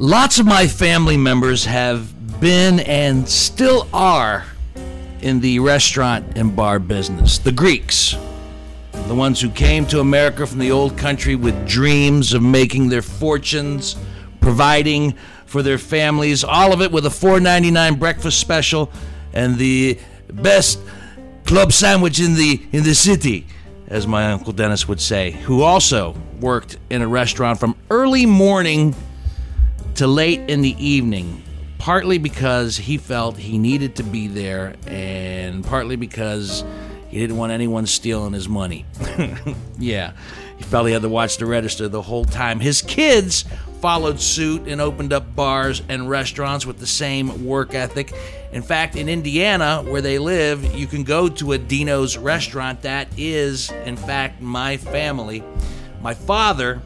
Lots of my family members have been and still are in the restaurant and bar business. The Greeks, the ones who came to America from the old country with dreams of making their fortunes, providing for their families, all of it with a $4.99 breakfast special and the best club sandwich in the city, as my Uncle Dennis would say, who also worked in a restaurant from early morning to late in the evening, partly because he felt he needed to be there and partly because he didn't want anyone stealing his money. Yeah, he felt he had to watch the register the whole time. His kids followed suit and opened up bars and restaurants with the same work ethic. In fact, in Indiana, where they live, you can go to a Dino's restaurant. That is, in fact, my family. My father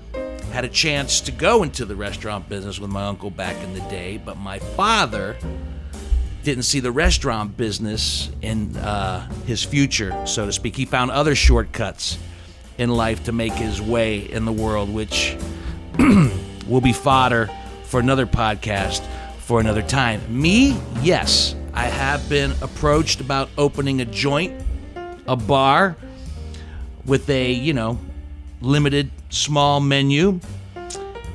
had a chance to go into the restaurant business with my uncle back in the day, but my father didn't see the restaurant business in his future, so to speak. He found other shortcuts in life to make his way in the world, which will be fodder for another podcast for another time. Me? Yes. I have been approached about opening a joint, a bar, with a, limited small menu.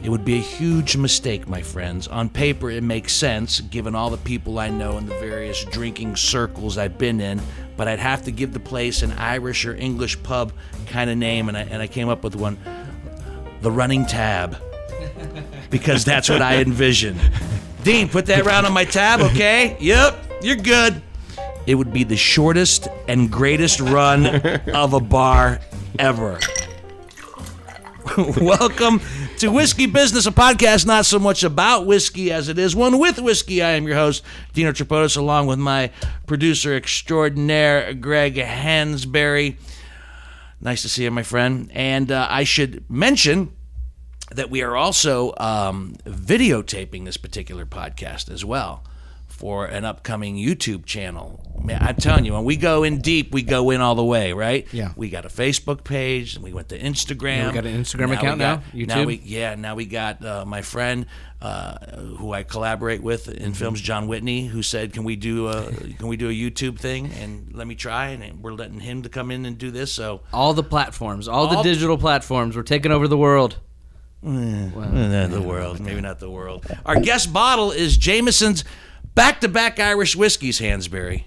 It would be a huge mistake, my friends. On paper, it makes sense, given all the people I know and the various drinking circles I've been in, but I'd have to give the place an Irish or English pub kind of name, and I came up with one, The Running Tab, because that's what I envision. Dean, put that round on my tab, okay? Yep, you're good. It would be the shortest and greatest run of a bar ever. Welcome to Whiskey Business, a podcast not so much about whiskey as it is one with whiskey. I am your host, Dino Tripodos, along with my producer extraordinaire, Greg Hansberry. Nice to see you, my friend. And I should mention that we are also videotaping this particular podcast as well for an upcoming YouTube channel. Man, I'm telling you, when we go in deep, we go in all the way, right? Yeah. We got a Facebook page, and we went to Instagram. Yeah, we got an Instagram account now? YouTube? Now we got my friend who I collaborate with in films, John Whitney, who said, "Can we do a YouTube thing?" And let me try. And we're letting him to come in and do this. So all the platforms, all the digital platforms, we're taking over the world. Maybe not the world. Our guest bottle is Jameson's back-to-back Irish whiskeys, Hansberry.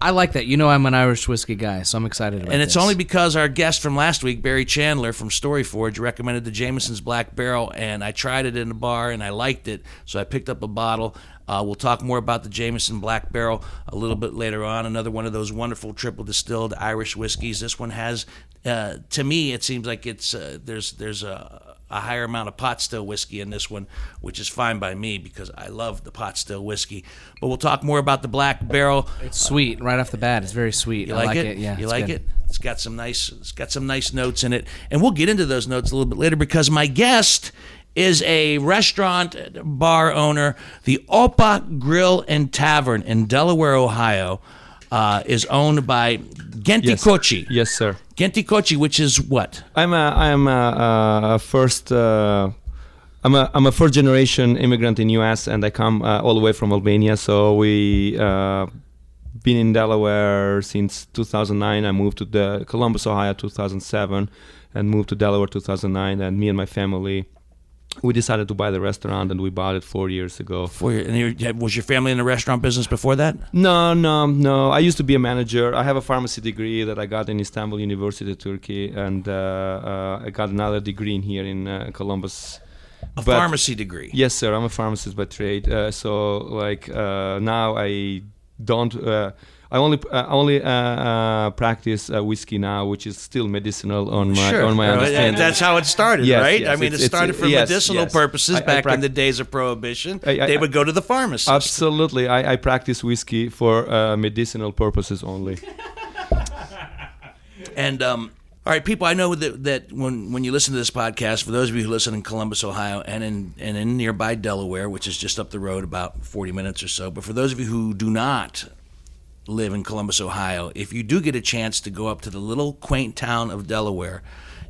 I like that. You know I'm an Irish whiskey guy, so I'm excited about this. And it's only because our guest from last week, Barry Chandler from Story Forge, recommended the Jameson's Black Barrel, and I tried it in a bar, and I liked it, so I picked up a bottle. We'll talk more about the Jameson Black Barrel a little bit later on, another one of those wonderful triple-distilled Irish whiskeys. This one has, to me, it seems like it's there's a higher amount of pot still whiskey in this one, which is fine by me because I love the pot still whiskey. But we'll talk more about the Black Barrel. It's sweet right off the bat. It's very sweet. You like it? Yeah, you like good. It? It's got some nice notes in it, and we'll get into those notes a little bit later because my guest is a restaurant bar owner. The Opa Grill and Tavern in Delaware, Ohio, is owned by Genti Kochi. Yes, sir. Genti Kochi, which is what? I'm a first generation immigrant in U.S. and I come all the way from Albania. So we been in Delaware since 2009. I moved to Columbus, Ohio, 2007, and moved to Delaware 2009. And me and my family, we decided to buy the restaurant, and we bought it 4 years ago. And was your family in the restaurant business before that? No. I used to be a manager. I have a pharmacy degree that I got in Istanbul University, Turkey, and I got another degree in here in Columbus. Pharmacy degree? Yes, sir. I'm a pharmacist by trade. Now I don't. I only practice whiskey now, which is still medicinal on my understanding. And that's how it started, yes, right? Yes, it started for medicinal purposes back in the days of Prohibition. They would go to the pharmacist. Absolutely. I practice whiskey for medicinal purposes only. And, all right, people, I know that when you listen to this podcast, for those of you who listen in Columbus, Ohio, and in nearby Delaware, which is just up the road about 40 minutes or so, but for those of you who do not live in Columbus, Ohio, if you do get a chance to go up to the little quaint town of Delaware,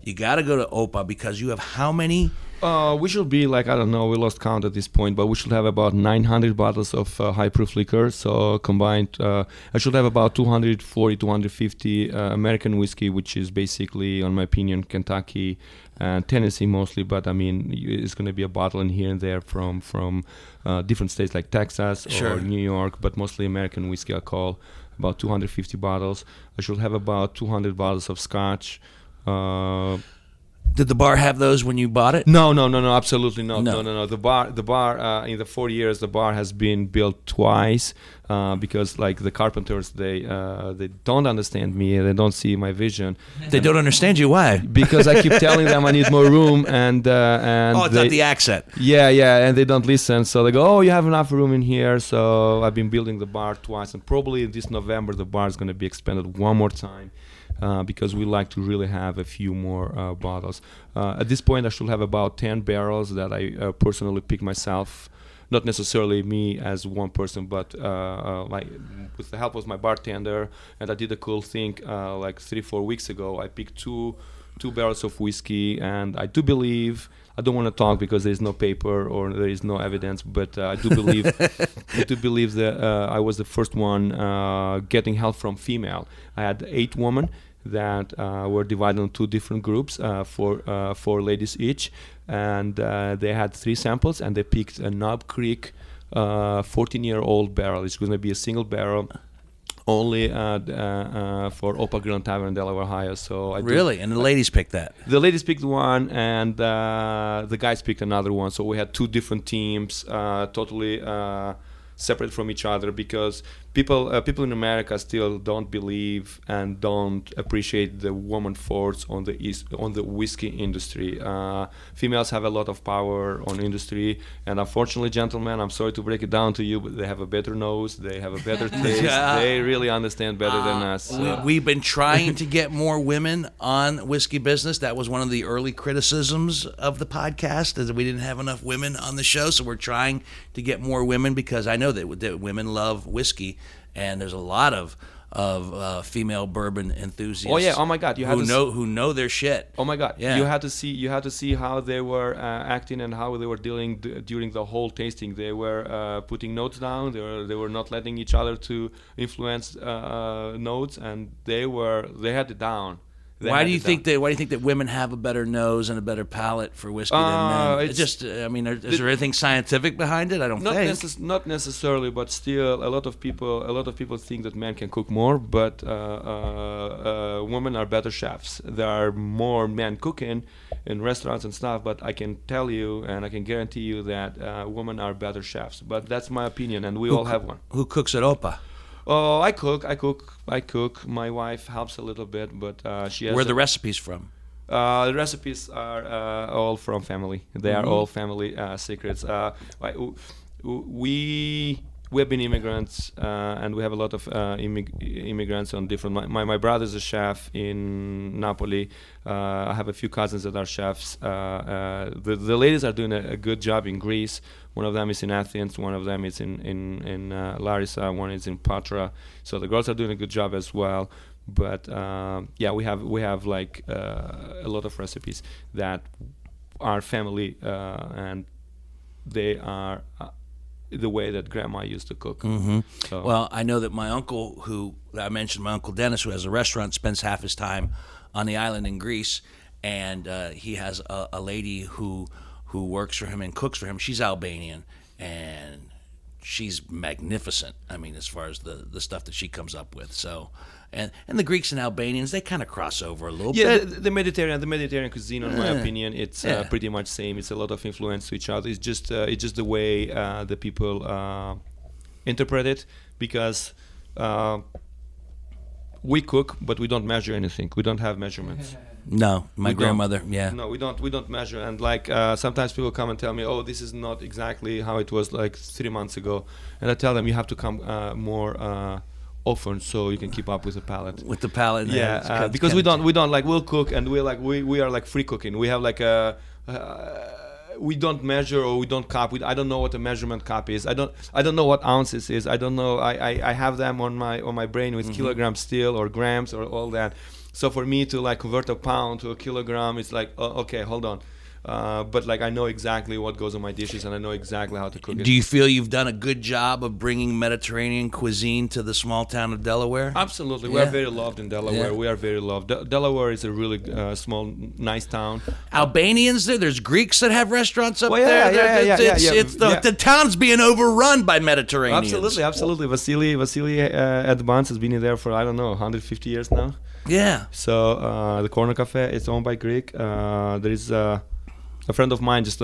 you got to go to Opa because you have how many We should be like, I don't know, we lost count at this point, but we should have about 900 bottles of high-proof liquor. So combined, I should have about 240, 250 American whiskey, which is basically, in my opinion, Kentucky and Tennessee mostly. But I mean, it's going to be a bottle in here and there from different states like Texas or New York, but mostly American whiskey alcohol, about 250 bottles. I should have about 200 bottles of scotch. Did the bar have those when you bought it? No, absolutely not. No. The bar, in the 4 years, the bar has been built twice because, like, the carpenters, they don't understand me. They don't see my vision. They don't understand you? Why? Because I keep telling them I need more room, and oh, it's not the accent. Yeah, and they don't listen. So they go, oh, you have enough room in here. So I've been building the bar twice, and probably this November the bar is going to be expanded one more time. Because we like to really have a few more bottles. At this point, I should have about 10 barrels that I personally pick myself. Not necessarily me as one person, but with the help of my bartender. And I did a cool thing 3-4 weeks ago. I picked two barrels of whiskey, and I do believe, I don't want to talk because there is no paper or there is no evidence, but I do believe that I was the first one getting help from female. I had 8 women that were divided into 2 different groups, 4 ladies each, and they had 3 samples, and they picked a Knob Creek 14-year-old barrel. It's going to be a single barrel. Only for Opa Grill and Tavern in Delaware, Ohio. So really? And the ladies picked that? The ladies picked one, and the guys picked another one. So we had 2 different teams, totally separate from each other, because people in America still don't believe and don't appreciate the woman force on the whiskey industry. Females have a lot of power on industry, and unfortunately, gentlemen, I'm sorry to break it down to you, but they have a better nose, they have a better taste, they really understand better than us. So. We've been trying to get more women on Whiskey Business. That was one of the early criticisms of the podcast, is that we didn't have enough women on the show, so we're trying to get more women, because I know that women love whiskey. And there's a lot of female bourbon enthusiasts. Oh yeah! Oh my God! You had who know their shit. Oh my God! Yeah. You had to see how they were acting and how they were dealing during the whole tasting. They were putting notes down. They were not letting each other to influence notes, and they had it down. Why do you think that women have a better nose and a better palate for whiskey than men? Is there anything scientific behind it? I don't think. Not necessarily, but still, a lot of people think that men can cook more, but women are better chefs. There are more men cooking in restaurants and stuff, but I can tell you and I can guarantee you that women are better chefs. But that's my opinion, and we all have one. Who cooks at Opa? Oh, I cook. My wife helps a little bit, but she has... Where are the recipes from? The recipes are all from family. They are all family secrets. We have been immigrants, and we have a lot of immigrants on different... My brother's a chef in Napoli. I have a few cousins that are chefs. The ladies are doing a good job in Greece. One of them is in Athens. One of them is in Larissa. One is in Patra. So the girls are doing a good job as well. But we have like a lot of recipes that are family, and they are... the way that grandma used to cook. Mm-hmm. So. Well, I know that my uncle, who I mentioned, my uncle Dennis, who has a restaurant, spends half his time on the island in Greece, and he has a lady who works for him and cooks for him. She's Albanian, and she's magnificent. I mean, as far as the stuff that she comes up with. So, and the Greeks and Albanians, they kind of cross over a little bit. Yeah, the Mediterranean cuisine, in my opinion, it's pretty much same. It's a lot of influence to each other. It's just the way the people interpret it, because we cook, but we don't measure anything. We don't have measurements. No, my grandmother. Yeah. No, we don't measure. And like sometimes people come and tell me, "Oh, this is not exactly how it was like 3 months ago," and I tell them, "You have to come more often so you can keep up with the palate." With the palate. Yeah, because we don't like, we'll cook, and we're like we are like free cooking. We have like a. We don't measure, or we don't cup. I don't know what a measurement cup is. I don't know what ounces is. I don't know. I have them on my brain with kilograms still, or grams, or all that. So for me to like convert a pound to a kilogram, it's like, oh, okay, hold on. But like I know exactly what goes on my dishes and I know exactly how to cook it. Do you feel you've done a good job of bringing Mediterranean cuisine to the small town of Delaware? Absolutely. We are very loved in Delaware. We are very loved. Delaware is a really small, nice town. Albanians there? There's Greeks that have restaurants up there? The town's being overrun by Mediterraneans. Absolutely, absolutely. Vasily Edbans has been there for, I don't know, 150 years now. Yeah. So the Corner Cafe, it's owned by Greek. There is... a friend of mine just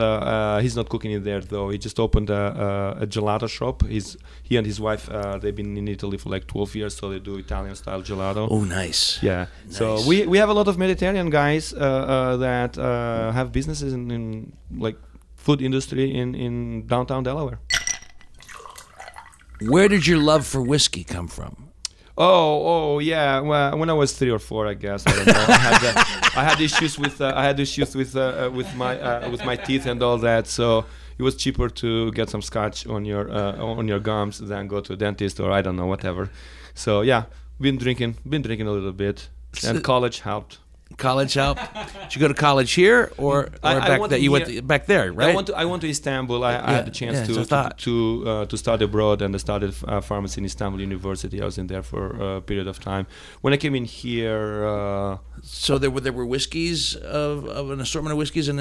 he's not cooking it there though. He just opened a gelato shop. He and his wife they've been in Italy for like 12 years, so they do Italian style gelato. Oh, nice. Yeah. Nice. So we have a lot of Mediterranean guys that have businesses in like food industry in downtown Delaware. Where did your love for whiskey come from? Oh yeah. Well, when I was 3 or 4, I guess. I don't know. I had issues with my teeth and all that. So it was cheaper to get some scotch on your gums than go to a dentist or I don't know whatever. So yeah, been drinking a little bit, and college helped. College help? Did you go to college here or back there? Right. I went to Istanbul. I had the chance to study abroad, and I studied pharmacy in Istanbul University. I was in there for a period of time. When I came in here, so there were whiskeys of an assortment of whiskeys in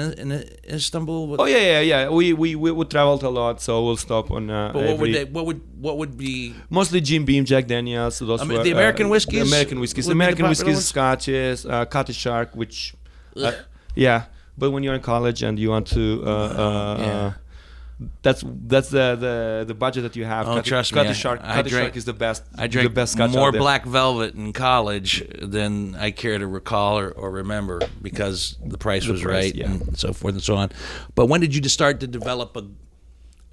Istanbul. Oh yeah. We traveled a lot, so we'll stop on. What would be mostly Jim Beam, Jack Daniels. Those were the American whiskeys. Scotches, Cottage Shark, which but when you're in college and you want to that's the budget that you have. Cottage Shark is the best. I drank the best scotch more Black Velvet in college than I care to recall or remember because the price was right and so forth and so on. But when did you just start to develop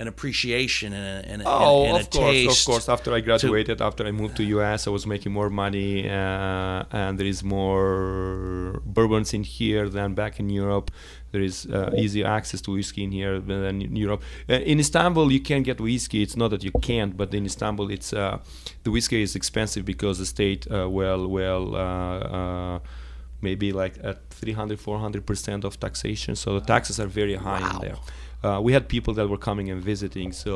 an appreciation and a taste? Of course. After I graduated, after I moved to U.S., I was making more money, and there is more bourbons in here than back in Europe. There is easy access to whiskey in here than in Europe. In Istanbul, you can get whiskey. It's not that you can't, but in Istanbul, it's the whiskey is expensive because the state maybe like at 300-400% of taxation. So the taxes are very high in there. We had people that were coming and visiting, so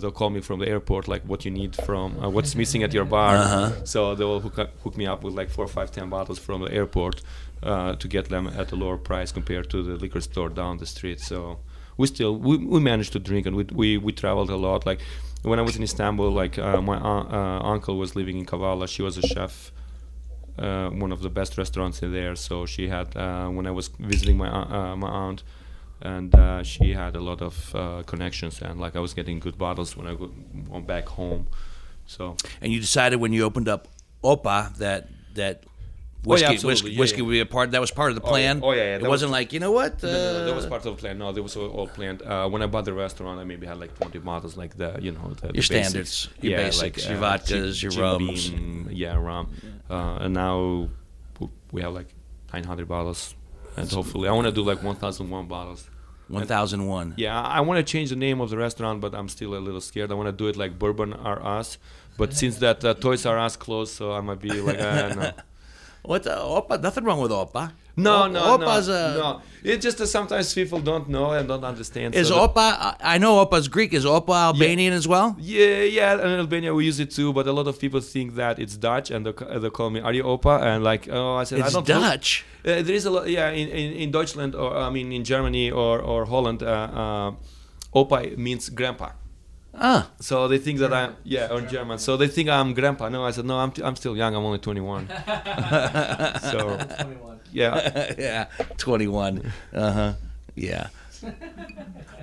they'll call me from the airport, like what you need from, what's missing at your bar. Uh-huh. So they'll hook me up with like 4, 5, 10 bottles from the airport to get them at a lower price compared to the liquor store down the street. So we managed to drink, and we traveled a lot. Like when I was in Istanbul, like my uncle was living in Kavala. She was a chef. One of the best restaurants in there. So she had when I was visiting my aunt, and she had a lot of connections, and like I was getting good bottles when I went back home. So. And you decided when you opened up Opa that whiskey would be a part. That was part of the plan. Oh yeah. It wasn't like you know what. No, that was part of the plan. No, that was all planned. When I bought the restaurant, I maybe had like 20 bottles, like the standards, basics, your vodkas, your rums. Rum. And now we have like 900 bottles, and hopefully I want to do like 1,001 bottles. 1,001. Yeah, I want to change the name of the restaurant, but I'm still a little scared. I want to do it like Bourbon R Us, but since that Toys R Us closed, so I might be like, no. What Opa? Nothing wrong with Opa. No. It's just that sometimes people don't know and don't understand. Opa? I know Opa's Greek. Is Opa Albanian as well? Yeah. In Albania we use it too, but a lot of people think that it's Dutch, and they call me, "Are you Opa?" And like, I said, "I don't." It's Dutch. There is a lot. Yeah, in Deutschland, or I mean, in Germany or Holland, Opa means grandpa. Ah. So they think that I'm on German. So they think I'm grandpa. No, I said no. I'm still young. I'm only 21. So. 21. Yeah, 21. Uh-huh. Yeah.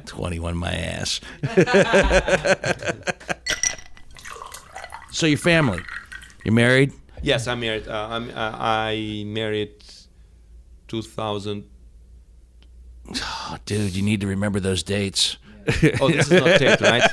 21 my ass. So your family. You're married? Yes, I'm married. I married 2000. Oh, dude, you need to remember those dates. Oh, this is not taped, right?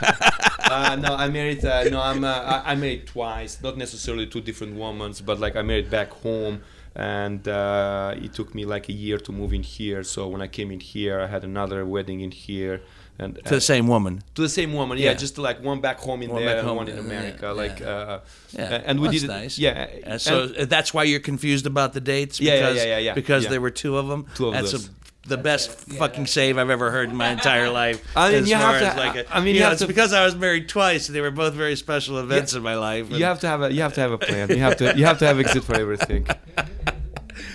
No, I married. I married twice. Not necessarily two different women, but like I married back home. And it took me like a year to move in here. So when I came in here, I had another wedding in here. And to the same woman. To the same woman, yeah. Just like one back home in there, and one in America. Yeah. And we did it. Nice. Yeah. So that's why you're confused about the dates. Because there were two of them. Two of those. the best fucking save I've ever heard in my entire life. I mean, it's because I was married twice, and they were both very special events in my life. You have to have a plan. You have to have exit for everything.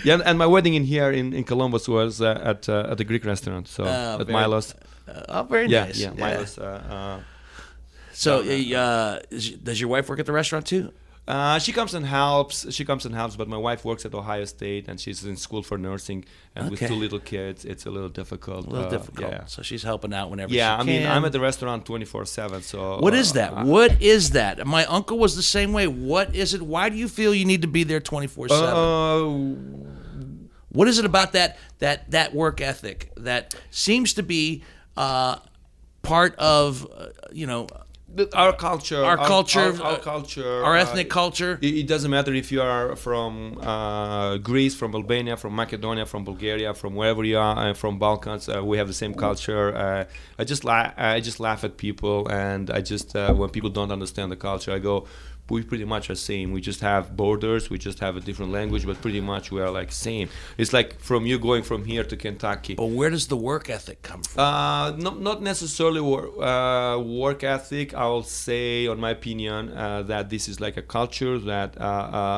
Yeah, and my wedding in here in Columbus was at the Greek restaurant, so at Milos. Nice. Yeah, Milos. Does your wife work at the restaurant too? She comes and helps. But my wife works at Ohio State, and she's in school for nursing. And with two little kids, it's a little difficult. Yeah. So she's helping out whenever she can. Yeah, I mean, I'm at the restaurant 24/7. So what is that? My uncle was the same way. What is it? Why do you feel you need to be there 24/7? What is it about that work ethic that seems to be part of our ethnic culture? It doesn't matter if you are from Greece, from Albania, from Macedonia, from Bulgaria, from wherever you are, from Balkans. We have the same culture. I just laugh at people, and I just when people don't understand the culture, I go, we pretty much are same. We just have borders. We just have a different language, but pretty much we are like same. It's like from you going from here to Kentucky. But where does the work ethic come from? Not necessarily work ethic. I will say, on my opinion, that this is like a culture that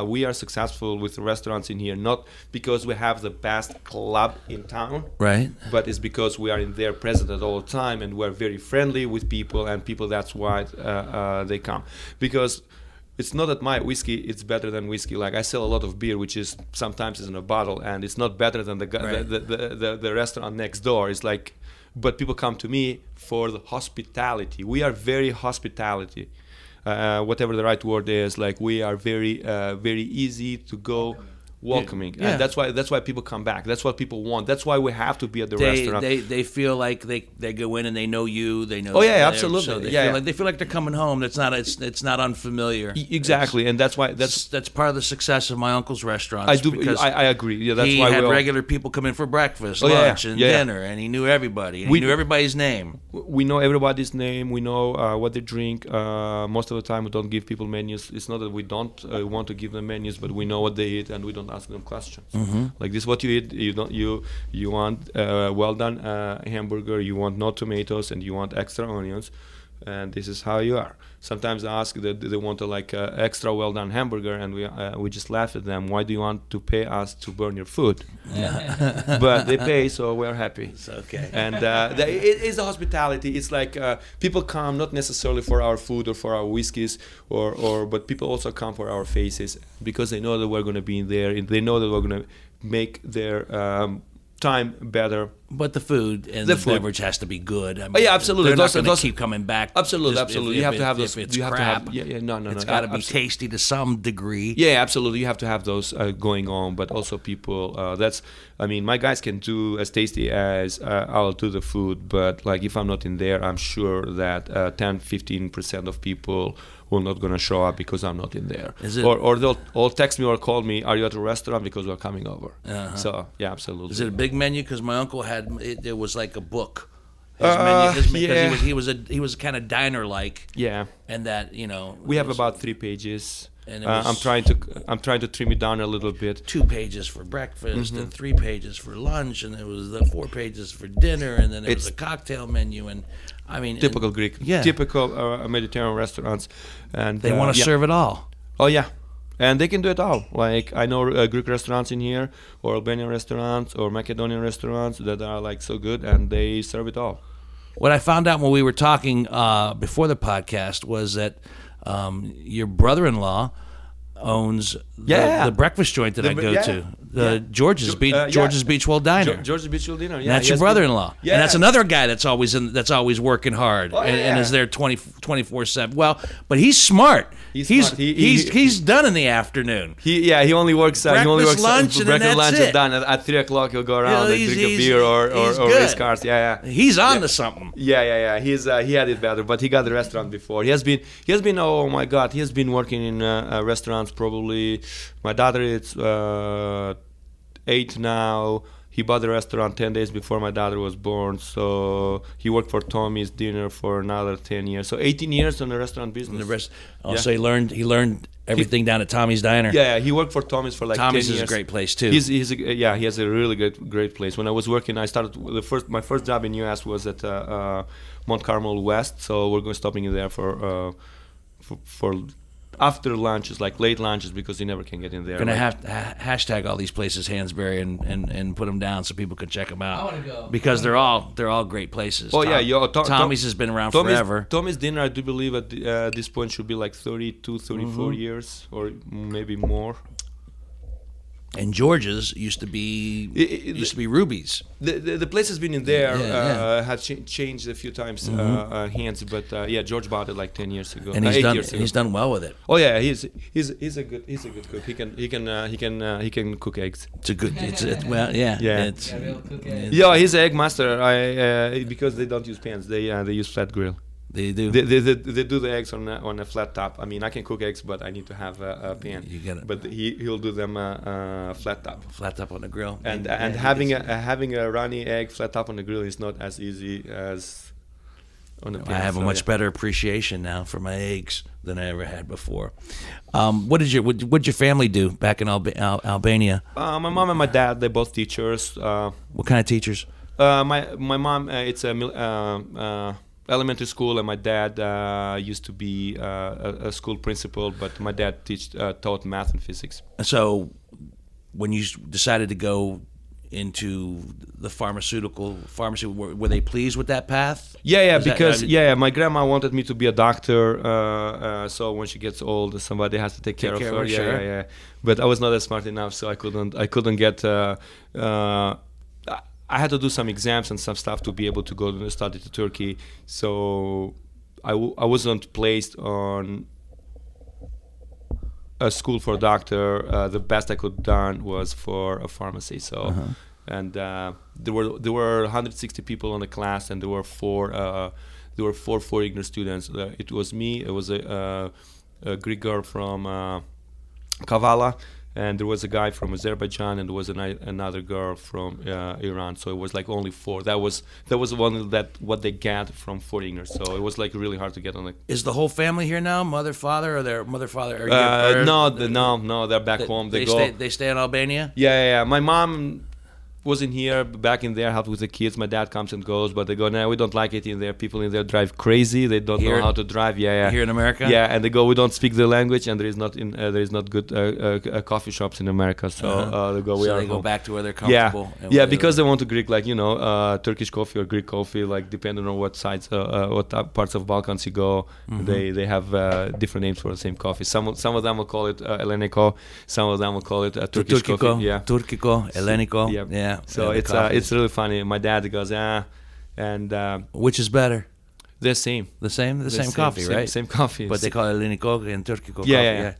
we are successful with restaurants in here, not because we have the best club in town, right? But it's because we are in there present at all time, and we're very friendly with people, and people, that's why they come. Because it's not that my whiskey, it's better than whiskey. Like, I sell a lot of beer, which is sometimes is in a bottle, and it's not better than the restaurant next door. It's like, but people come to me for the hospitality. We are very hospitality, whatever the right word is. Like, we are very, very easy to go. Welcoming, yeah. And that's why people come back. That's what people want. That's why we have to be at the restaurant. They feel like they go in and they know you. They know. Oh yeah, absolutely. So they feel like they're coming home. That's not it's not unfamiliar. Exactly, and that's why that's part of the success of my uncle's restaurant. I agree. Yeah, that's why he had regular people come in for breakfast, lunch, and dinner, and he knew everybody. And he knew everybody's name. We know everybody's name. We know what they drink. Most of the time, we don't give people menus. It's not that we don't want to give them menus, but we know what they eat, and we don't ask them questions. Mm-hmm. Like, this is what you eat. You want well done hamburger, you want no tomatoes, and you want extra onions, and this is how you are. Sometimes I ask that they want a extra well done hamburger, and we just laugh at them. Why do you want to pay us to burn your food? Yeah. But they pay, so we're happy. It's okay. And it is the hospitality. It's like people come not necessarily for our food or for our whiskeys, but people also come for our faces, because they know that we're going to be in there, and they know that we're going to make their time better. But the food and the beverage has to be good. I mean, absolutely. They're not going to keep coming back. Absolutely. You have to have those. It's crap. It's got to be tasty to some degree. Yeah, absolutely. You have to have those going on. But also people, my guys can do as tasty as I'll do the food. But like, if I'm not in there, I'm sure that 10-15% of people will not going to show up because I'm not in there. Or they'll all text me or call me, are you at a restaurant, because we're coming over. Uh-huh. So, yeah, absolutely. Is it a big menu? Because my uncle had... It was like a book. His menu, because he was kind of diner like. Yeah. And that we have about 3 pages. And I'm trying to trim it down a little bit. 2 pages for breakfast, mm-hmm. and 3 pages for lunch, and it was the 4 pages for dinner, and then it was a cocktail menu, and I mean typical Greek, typical Mediterranean restaurants, and they want to serve it all. Oh yeah. And they can do it all. Like, I know Greek restaurants in here, or Albanian restaurants, or Macedonian restaurants that are like so good, and they serve it all. What I found out when we were talking before the podcast was that your brother-in-law owns the breakfast joint that I go to. George's Beach Well Diner. George's Beach Well Diner. Yeah, that's your brother-in-law. Yeah. And that's another guy that's always working hard and is there 24/7. Well, but he's smart. He's smart. He's done in the afternoon. He only works out. He only works lunch, and breakfast, lunch, and done at 3 o'clock. He'll go around and drink a beer or race cars. Yeah. He's on to something. Yeah. He's he had it better, but he got the restaurant before. He has been. Oh my God, he has been working in restaurants probably. My daughter is 8 now. He bought the restaurant 10 days before my daughter was born, so he worked for Tommy's Diner for another 10 years. So 18 years on the restaurant business. He learned everything down at Tommy's Diner. Yeah, he worked for Tommy's for like Tommy's 10 years. Tommy's is a great place too. He has a really good, great place. When I was working, I started my first job in US was at Mont Carmel West. So we're going stopping in there for after lunches, like late lunches, because you never can get in there. Gonna have to hashtag all these places Hansberry and put them down so people can check them out. I want to go because they're all great places. Oh Tommy's has been around forever. Tommy's Diner, I do believe at this point should be like 32, 34 years or maybe more. And George's used to be Ruby's. The place has been in there, had changed a few times, hands, but George bought it like 10 years ago, and he's done well with it. Oh yeah, he's a good cook. He can cook eggs. It's a good. He's an egg master. Because they don't use pans, they use flat grill. They do. They do the eggs on a flat top. I mean, I can cook eggs, but I need to have a pan. You get it. But he'll do them flat top. Flat top on the grill. And having a runny egg flat top on the grill is not as easy as on the pan. I have a much better appreciation now for my eggs than I ever had before. What did your family do back in Albania? My mom and my dad, they're both teachers. What kind of teachers? My mom, it's a elementary school, and my dad used to be a school principal, but my dad taught math and physics. So when you decided to go into the pharmacy, were they pleased with that path? My grandma wanted me to be a doctor, so when she gets old, somebody has to take care of her. But I was not as smart enough, so I couldn't get I had to do some exams and some stuff to be able to go and study to Turkey. So I wasn't placed on a school for a doctor. The best I could done was for a pharmacy. So, and there were 160 people in the class, and there were four foreigner students. It was me. It was a Greek girl from Kavala. And there was a guy from Azerbaijan, and there was another girl from Iran. So it was like only four. That was one that what they got from foreigners. So it was like really hard to get on. Is the whole family here now? Mother, father, or their mother, father? No, they're back home. They stay in Albania. Yeah. My mom wasn't here back in there, helped with the kids. My dad comes and goes, but they go, no, we don't like it in there. People in there drive crazy. They don't know how to drive. Here in America. Yeah, and they go, we don't speak the language, and there is not good coffee shops in America. So they go, go back to where they're comfortable. Yeah, because they want to Greek, like Turkish coffee or Greek coffee, like depending on what sides, what parts of Balkans you go, they have different names for the same coffee. Some of them will call it Ellinikó, some of them will call it Turkish coffee. Yeah, Turkikó, Ellinikó. Yeah. So it's really funny. My dad goes, which is better? The same coffee, right? Same coffee. But they call it Ellinikó and Turkikó. Yeah.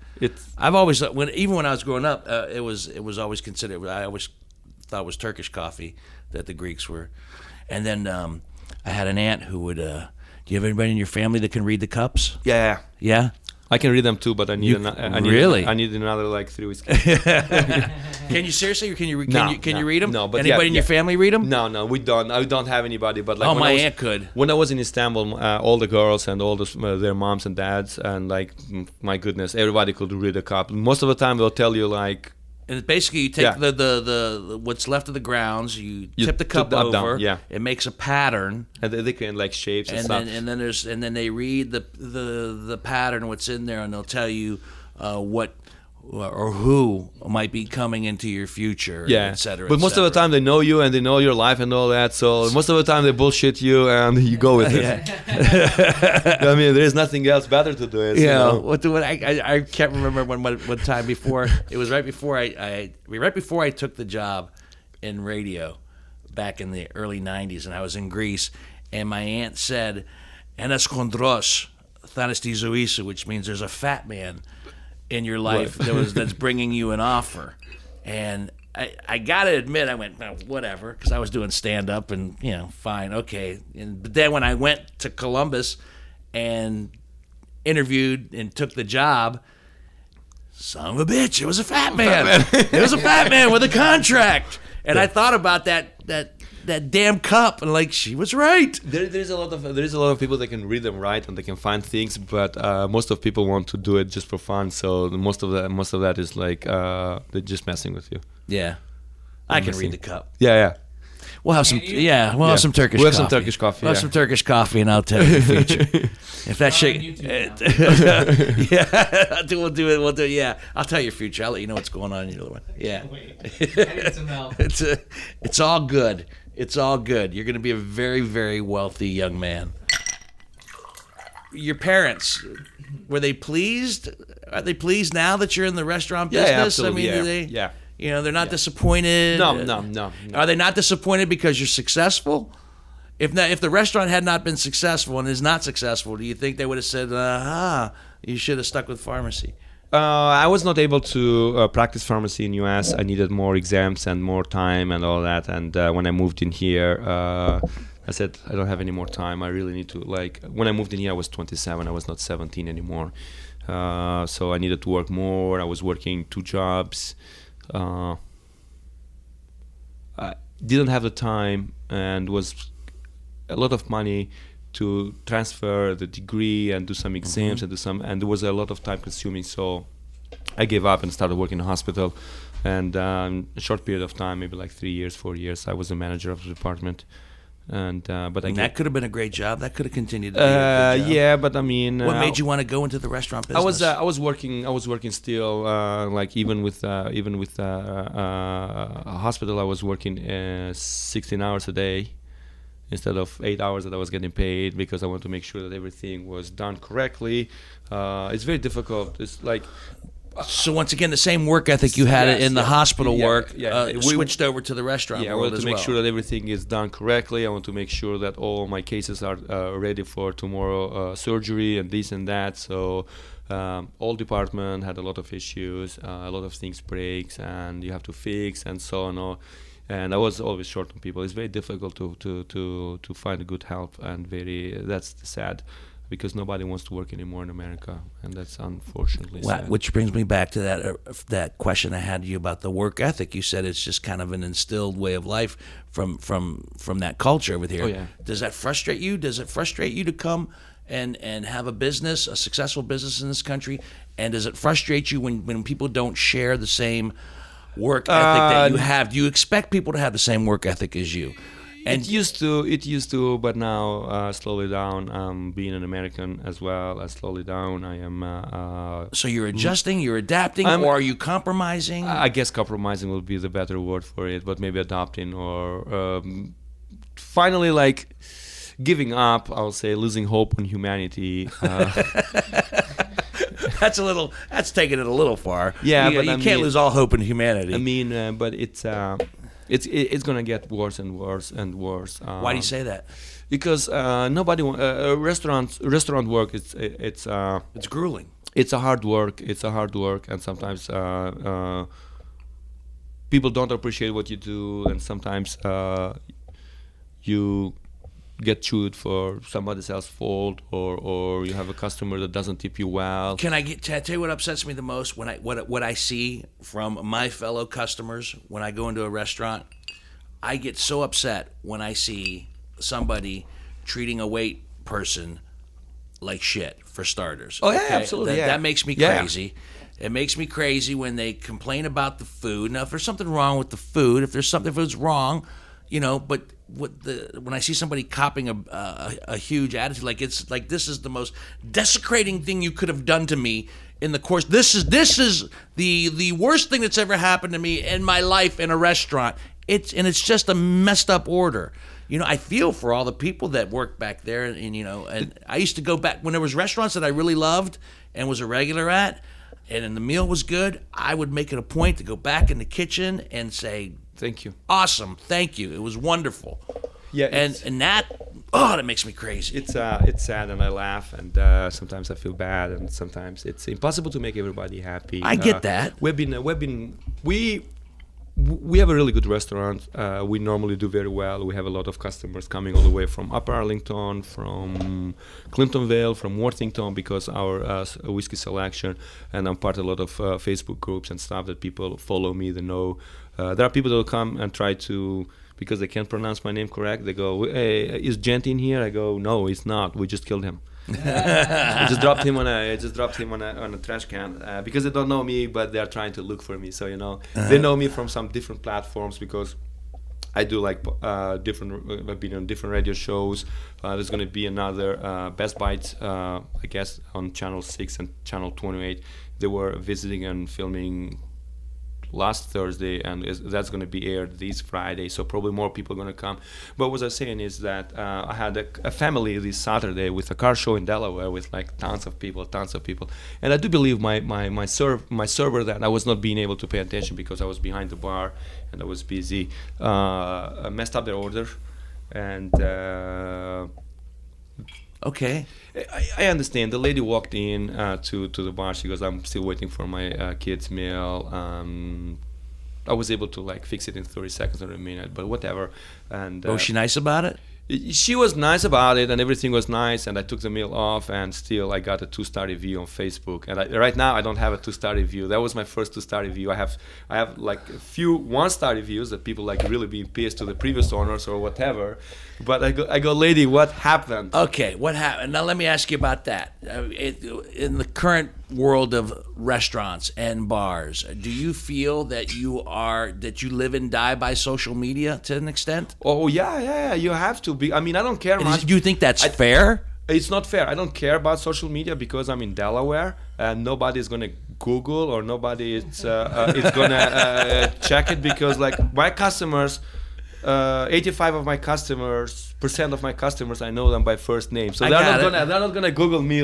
I've always when I was growing up, it was always considered. I always thought it was Turkish coffee that the Greeks were. And then I had an aunt who would. Do you have anybody in your family that can read the cups? Yeah. I can read them too, but I need another like 3 whiskeys. Can you seriously? Or can you read them? No, but anybody in your family read them? No, we don't. I don't have anybody. But like my aunt could. When I was in Istanbul, all the girls and all their moms and dads and like my goodness, everybody could read a cup. Most of the time they'll tell you like. And basically, you take the what's left of the grounds, you tip the cup over, down, it makes a pattern, and they can like shapes and stuff. Then they read the pattern, what's in there, and they'll tell you what or who might be coming into your future, etc. But most of the time, they know you and they know your life and all that. So most of the time, they bullshit you and you go with it. I mean, there's nothing else better to do. I can't remember one time before. It was right before I took the job in radio back in the early 90s, and I was in Greece, and my aunt said, "Enas kondros thanisti zoisa," which means there's a fat man in your life that's bringing you an offer. And I gotta admit, I went, well, whatever, because I was doing stand-up and fine, okay. But then when I went to Columbus and interviewed and took the job, son of a bitch, it was a fat man. It was a fat man with a contract. And I thought about that that damn cup. And like, she was right. There is a lot of people that can read them right and they can find things, but most of people want to do it just for fun. So most of that is like they're just messing with you. Yeah, I can read the cup. Yeah, yeah. We'll have some, yeah. We'll have some Turkish. We'll have some Turkish coffee. We'll have some Turkish coffee, and I'll tell you in the future if that shit. Yeah, we'll do it. Yeah, I'll tell you future. I'll let you know what's going on in your other one. Yeah, it's all good. It's all good. You're gonna be a very, very wealthy young man. Your parents, were they pleased? Are they pleased now that you're in the restaurant business? Yeah, absolutely. I mean, do they? You know, they're not disappointed. No. Are they not disappointed because you're successful? If the restaurant had not been successful and is not successful, do you think they would have said, you should have stuck with pharmacy? I was not able to practice pharmacy in U.S. I needed more exams and more time and all that. And when I moved in here, I said, I don't have any more time. I really need to, when I moved in here, I was 27. I was not 17 anymore. So I needed to work more. I was working 2 jobs. I didn't have the time and was a lot of money to transfer the degree and do some exams and there was a lot of time consuming, so I gave up and started working in a hospital. And a short period of time, maybe 3 years, 4 years, I was the manager of the department. And that could have been a great job. That could have continued to be a good job. Yeah, but I mean, what made you want to go into the restaurant business? I was working still. A hospital, I was working 16 hours a day instead of 8 hours that I was getting paid, because I wanted to make sure that everything was done correctly. It's very difficult. It's like. So once again, the same work ethic you had in the hospital work switched over to the restaurant world. I wanted to make sure that everything is done correctly. I want to make sure that all my cases are ready for tomorrow surgery and this and that. So all department had a lot of issues, a lot of things breaks and you have to fix and so on. And I was always short on people. It's very difficult to find a good help, and that's sad. Because nobody wants to work anymore in America, and that's unfortunately sad. Which brings me back to that question I had to you about the work ethic. You said it's just kind of an instilled way of life from that culture over here. Oh, yeah. Does that frustrate you? Does it frustrate you to come and have a successful business in this country? And does it frustrate you when people don't share the same work ethic that you have? Do you expect people to have the same work ethic as you? And it used to, but now slowly down. Being an American as well, slowly down. I am. So you're adjusting, you're adapting, or are you compromising? I guess compromising would be the better word for it, but maybe adopting or finally giving up. I'll say losing hope in humanity. That's taking it a little far. Yeah, but you can't lose all hope in humanity. I mean, but it's. It's gonna get worse and worse and worse. Why do you say that? Because nobody restaurant work. It's grueling. It's a hard work. And sometimes people don't appreciate what you do. And sometimes you get chewed for somebody else's fault, or you have a customer that doesn't tip you well. Tell you what upsets me the most when I see from my fellow customers when I go into a restaurant. I get so upset when I see somebody treating a wait person like shit, for starters. Oh yeah, okay? Absolutely. That makes me crazy. It makes me crazy when they complain about the food. Now, if there's something wrong with the food, if it's wrong, you know, but. When I see somebody copying a huge attitude, this is the most desecrating thing you could have done to me in the course. This is the worst thing that's ever happened to me in my life in a restaurant. It's just a messed up order. You know, I feel for all the people that work back there, and I used to go back when there was restaurants that I really loved and was a regular at, and the meal was good. I would make it a point to go back in the kitchen and say. Thank you. Awesome. Thank you. It was wonderful. Yeah. And that makes me crazy. It's sad, and I laugh, and sometimes I feel bad, and sometimes it's impossible to make everybody happy. I get that. We have a really good restaurant. We normally do very well. We have a lot of customers coming all the way from Upper Arlington, from Cliftonville, from Worthington, because our whiskey selection, and I'm part of a lot of Facebook groups and stuff that people follow me. They know there are people that will come and try to because they can't pronounce my name correct. They go, "Hey, is Genti in here?" I go, "No, it's not. We just killed him." I just dropped him on a trash can because they don't know me, but they are trying to look for me. So they know me from some different platforms because I do different. I've been on different radio shows. There's going to be another Best Bites, I guess, on Channel 6 and Channel 28. They were visiting and filming last Thursday, and that's going to be aired this Friday, so probably more people are going to come. But what I was saying is that I had a family this Saturday with a car show in Delaware with like tons of people, and I do believe my server that I was not being able to pay attention because I was behind the bar and I was busy, I messed up their order, and okay. I understand. The lady walked in to the bar. She goes, "I'm still waiting for my kids' meal." I was able to fix it in 30 seconds or a minute, but whatever. And was she nice about it? She was nice about it, and everything was nice. And I took the meal off, and still I got a 2-star review on Facebook. And right now I don't have a 2-star review. That was my first 2-star review. I have a few 1-star reviews that people really being pissed to the previous owners or whatever. But I go, "Lady, what happened?" Okay, what happened? Now let me ask you about that. In the current world of restaurants and bars, do you feel that you live and die by social media to an extent? Oh yeah, you have to be. I mean, I don't care much. Do you think that's fair? It's not fair. I don't care about social media because I'm in Delaware and nobody's gonna Google or nobody is gonna check it because my customers. 85% of my customers, I know them by first name, so they're not gonna Google me.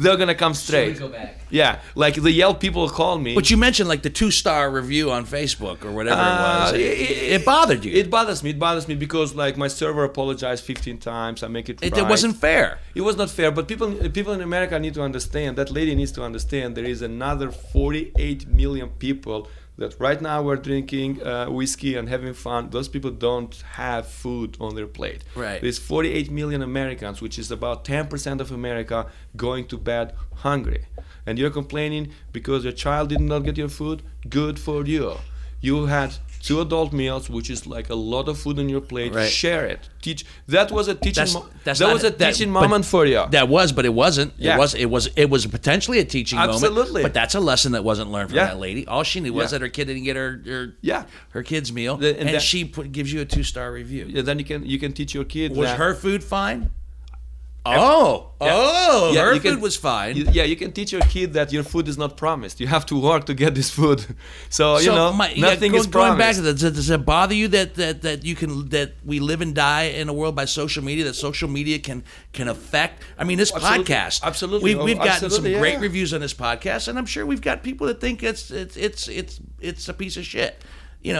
They're gonna come straight. Should we go back? Yeah, the Yelp people call me. But you mentioned the 2-star review on Facebook or whatever it was. It bothered you. It bothers me. It bothers me because my server apologized 15 times. I make it. It wasn't fair. It was not fair. But people in America need to understand. That lady needs to understand. There is another 48 million people that right now we're drinking whiskey and having fun. Those people don't have food on their plate. Right. There's 48 million Americans, which is about 10% of America, going to bed hungry. And you're complaining because your child did not get your food? Good for you. You had 2 adult meals, which is a lot of food on your plate. Right. Share it. Teach. That was a teaching. That was a teaching moment for you. That was, but it wasn't. Yeah. It was potentially a teaching moment. Absolutely. But that's a lesson that wasn't learned from that lady. All she knew was that her kid didn't get her kid's meal, and she gives you a 2-star review. Yeah. Then you can teach your kid. Was her food fine? Her food was fine. You can teach your kid that your food is not promised. You have to work to get this food. Nothing is promised. Going back to that, does it bother you that you can we live and die in a world by social media? That social media can affect. I mean, this podcast. Absolutely, we've gotten some great reviews on this podcast, and I'm sure we've got people that think it's a piece of shit. And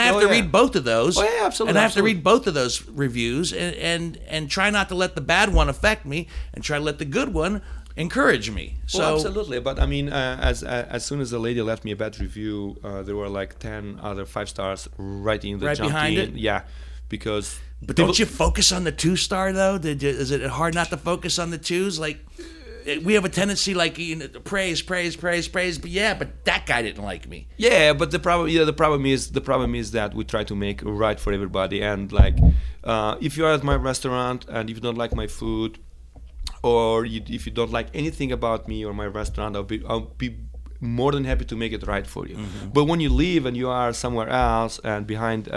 I have to read both of those. Oh, yeah, absolutely. And I have to read both of those reviews and try not to let the bad one affect me and try to let the good one encourage me. So absolutely. But I mean, as soon as the lady left me a bad review, there were 10 other 5 stars right in the right behind it. Yeah, because. But don't you focus on the 2-star though? Is it hard not to focus on the 2s? We have a tendency praise, but but that guy didn't like me. Yeah, but the problem is that we try to make right for everybody, and if you are at my restaurant and if you don't like my food, or if you don't like anything about me or my restaurant, I'll be more than happy to make it right for you. Mm-hmm. But when you leave and you are somewhere else and behind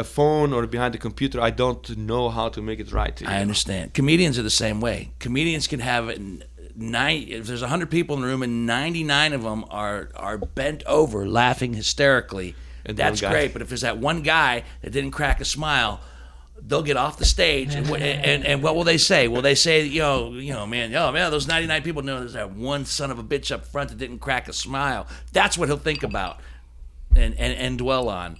a phone or behind a computer, I don't know how to make it right. I understand. Comedians are the same way. Comedians can have if there's 100 people in the room and 99 of them are bent over laughing hysterically, and that's great. But if there's that one guy that didn't crack a smile, they'll get off the stage and what will they say? Will they say, man, those 99 people know there's that one son of a bitch up front that didn't crack a smile? That's what he'll think about and dwell on.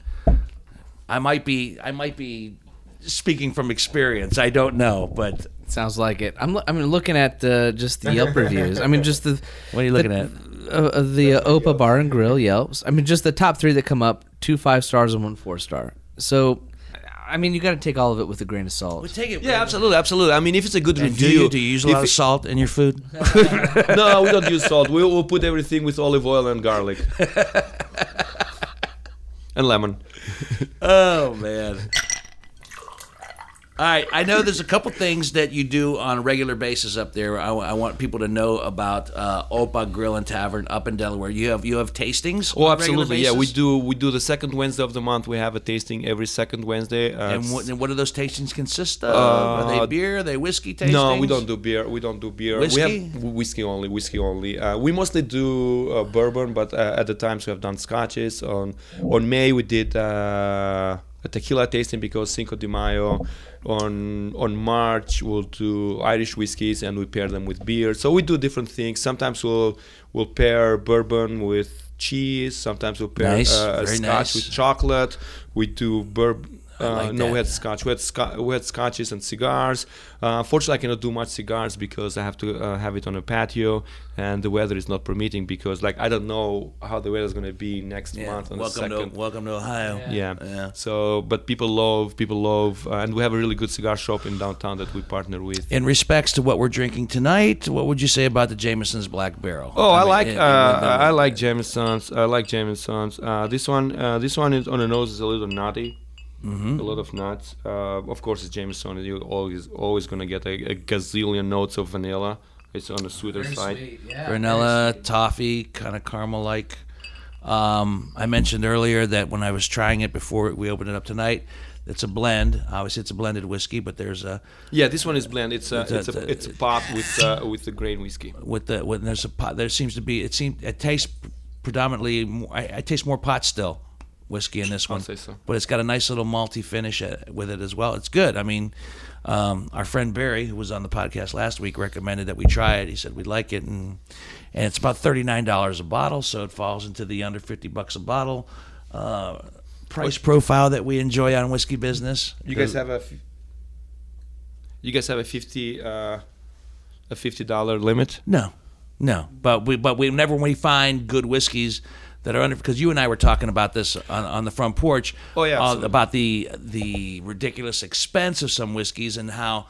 I might be speaking from experience. I don't know, but sounds like it. I'm looking at just the Yelp reviews. I mean, just the. What are you looking at? The Opa Bar and Grill Yelps. I mean, just the top 3 that come up: 2 5-stars and 1 4-star. So, I mean, you got to take all of it with a grain of salt. We take it. Yeah, absolutely. I mean, if it's a good review, do you use a lot of salt in your food? No, we don't use salt. We'll put everything with olive oil and garlic. and lemon. Oh, man. All right, I know there's a couple things that you do on a regular basis up there. I want people to know about Opa Grill and Tavern up in Delaware. You have tastings. Oh, on absolutely! A regular basis? Yeah, we do the second Wednesday of the month. We have a tasting every second Wednesday. And what do those tastings consist of? Are they beer? Are they whiskey tastings? No, we don't do beer. Whiskey? We have whiskey only. We mostly do bourbon, but at the times we have done scotches. On May we did a tequila tasting because Cinco de Mayo. On March we'll do Irish whiskeys and we pair them with beer. So we do different things. Sometimes we'll pair bourbon with cheese. Sometimes we'll pair scotch with chocolate. We do bourbon. We had scotch. We had scotches and cigars. Unfortunately, I cannot do much cigars because I have to have it on a patio, and the weather is not permitting. Because, I don't know how the weather is going to be next month. On the 2nd. Welcome to Ohio. Yeah. So, but people love, and we have a really good cigar shop in downtown that we partner with. In respects to what we're drinking tonight, what would you say about the Jameson's Black Barrel? Oh, I like Jameson's. This one is on the nose is a little nutty. Mm-hmm. A lot of nuts. Of course, it's Jameson. You're always going to get a gazillion notes of vanilla. It's on the sweeter side. Sweet, yeah. Vanilla, toffee, kind of caramel-like. I mentioned earlier that when I was trying it before we opened it up tonight, it's a blend. Obviously, it's a blended whiskey, but there's a... Yeah, this one is blend. It's a pot with the grain whiskey. There's a pot. There seems to be... It tastes predominantly... I taste more pot still. Whiskey in this one, I'll say so. But it's got a nice little malty finish with it as well. It's good. I mean, our friend Barry, who was on the podcast last week, recommended that we try it. He said we'd like it, and it's about $39 a bottle, so it falls into the under $50 a bottle price profile that we enjoy on Whiskey Business. You guys have a $50 limit? No, but whenever we find good whiskeys. That are under, because you and I were talking about this on the front porch. Oh, yeah, about the ridiculous expense of some whiskeys and how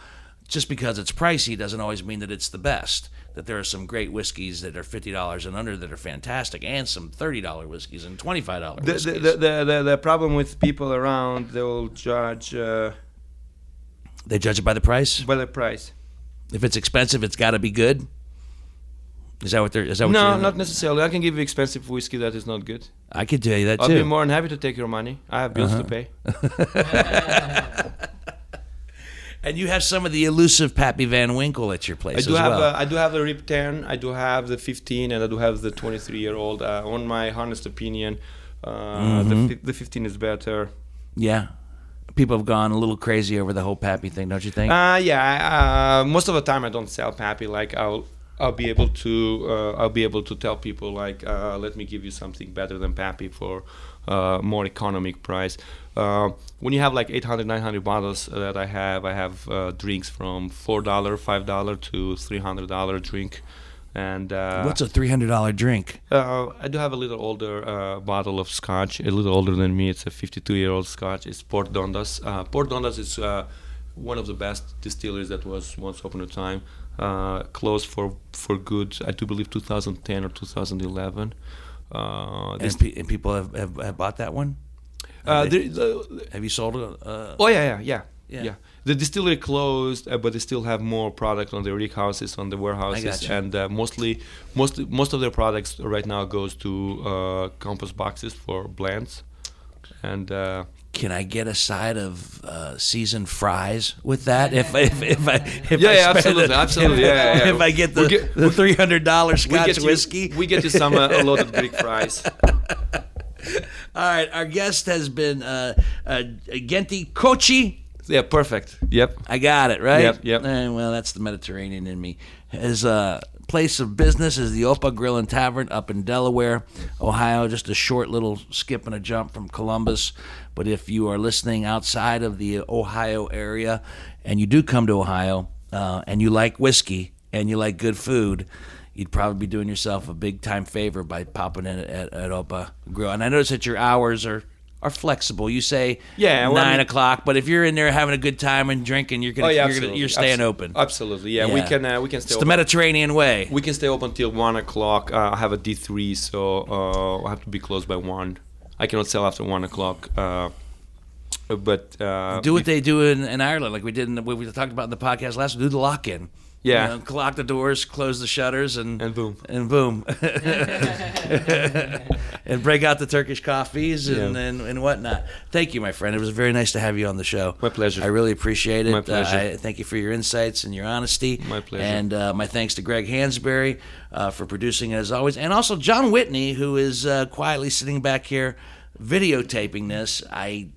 just because it's pricey doesn't always mean that it's the best. That there are some great whiskeys that are $50 and under that are fantastic, and some $30 whiskeys and $25 whiskeys. The problem with people around, they'll judge. They judge it by the price. By the price. If it's expensive, it's got to be good. No, not necessarily. I can give you expensive whiskey that is not good. I could tell you that I'll be more than happy to take your money. I have bills to pay. And you have some of the elusive Pappy Van Winkle at your place I do have the Rip 10, I do have the 15, and I do have the 23-year-old. On my honest opinion, the 15 is better. Yeah. People have gone a little crazy over the whole Pappy thing, don't you think? Yeah. Most of the time I don't sell Pappy. I'll be able to tell people let me give you something better than Pappy for more economic price. When you have 800, 900 bottles that I have drinks from $4, $5 to $300 drink. And what's a $300 drink? I do have a little older bottle of scotch, a little older than me. It's a 52-year-old scotch. It's Port Dundas. Port Dundas is one of the best distilleries that was once upon a time. Closed for good, I do believe 2010 or 2011. And people have bought that one? Have you sold it? Yeah. The distillery closed, but they still have more product on their rig houses, on the warehouses, and most of their products right now goes to compost boxes for blends. And can I get a side of seasoned fries with that? If I get the $300 Scotch whiskey, we get you some a lot of Greek fries. All right, our guest has been Genti Kochi. Yeah, perfect. Yep, I got it right. Yep. Well, that's the Mediterranean in me. His place of business is the Opa Grill and Tavern up in Delaware, Ohio. Just a short little skip and a jump from Columbus. But if you are listening outside of the Ohio area and you do come to Ohio and you like whiskey and you like good food, you'd probably be doing yourself a big-time favor by popping in at Opa Grill. And I notice that your hours are flexible. You say 9 o'clock, but if you're in there having a good time and drinking, you're staying open. Absolutely, yeah. We can stay open. It's the Mediterranean way. We can stay open till 1 o'clock. I have a D3, so I have to be closed by 1. I cannot sell after 1 o'clock. But do what they do in Ireland, like we did. We talked about in the podcast last. Do the lock-in. Yeah. You know, lock the doors, close the shutters, and boom. And boom. And break out the Turkish coffees and whatnot. Thank you, my friend. It was very nice to have you on the show. My pleasure. I really appreciate it. My pleasure. I thank you for your insights and your honesty. My pleasure. And my thanks to Greg Hansberry for producing as always. And also John Whitney, who is quietly sitting back here videotaping this. I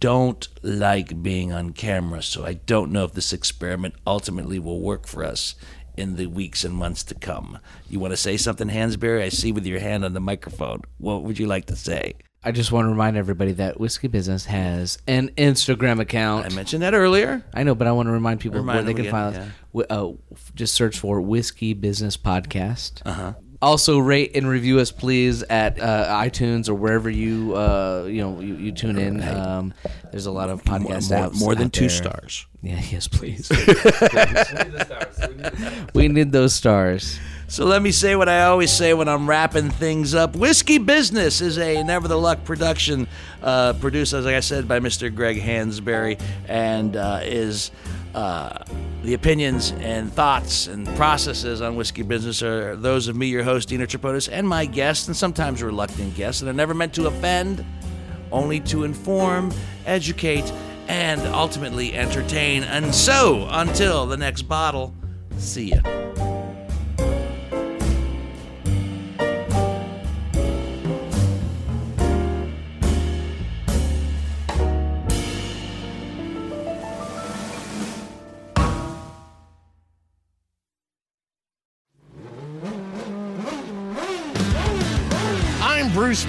don't like being on camera, so I don't know if this experiment ultimately will work for us in the weeks and months to come. You want to say something, Hansberry? I see with your hand on the microphone. What would you like to say? I just want to remind everybody that Whiskey Business has an Instagram account. I mentioned that earlier. I know, but I want to remind people where they can find us. Yeah. Just search for Whiskey Business Podcast. Uh-huh. Also, rate and review us, please, at iTunes or wherever you tune in. There's a lot of podcasts out there. More than 2 stars. Yeah, yes, please. We need the stars. We need those stars. So let me say what I always say when I'm wrapping things up. Whiskey Business is a Never the Luck production, produced, as I said, by Mr. Greg Hansberry, and the opinions and thoughts and processes on Whiskey Business are those of me, your host, Dino Tripodos, and my guests, and sometimes reluctant guests, and are never meant to offend, only to inform, educate, and ultimately entertain. And so, until the next bottle, see ya. Bruce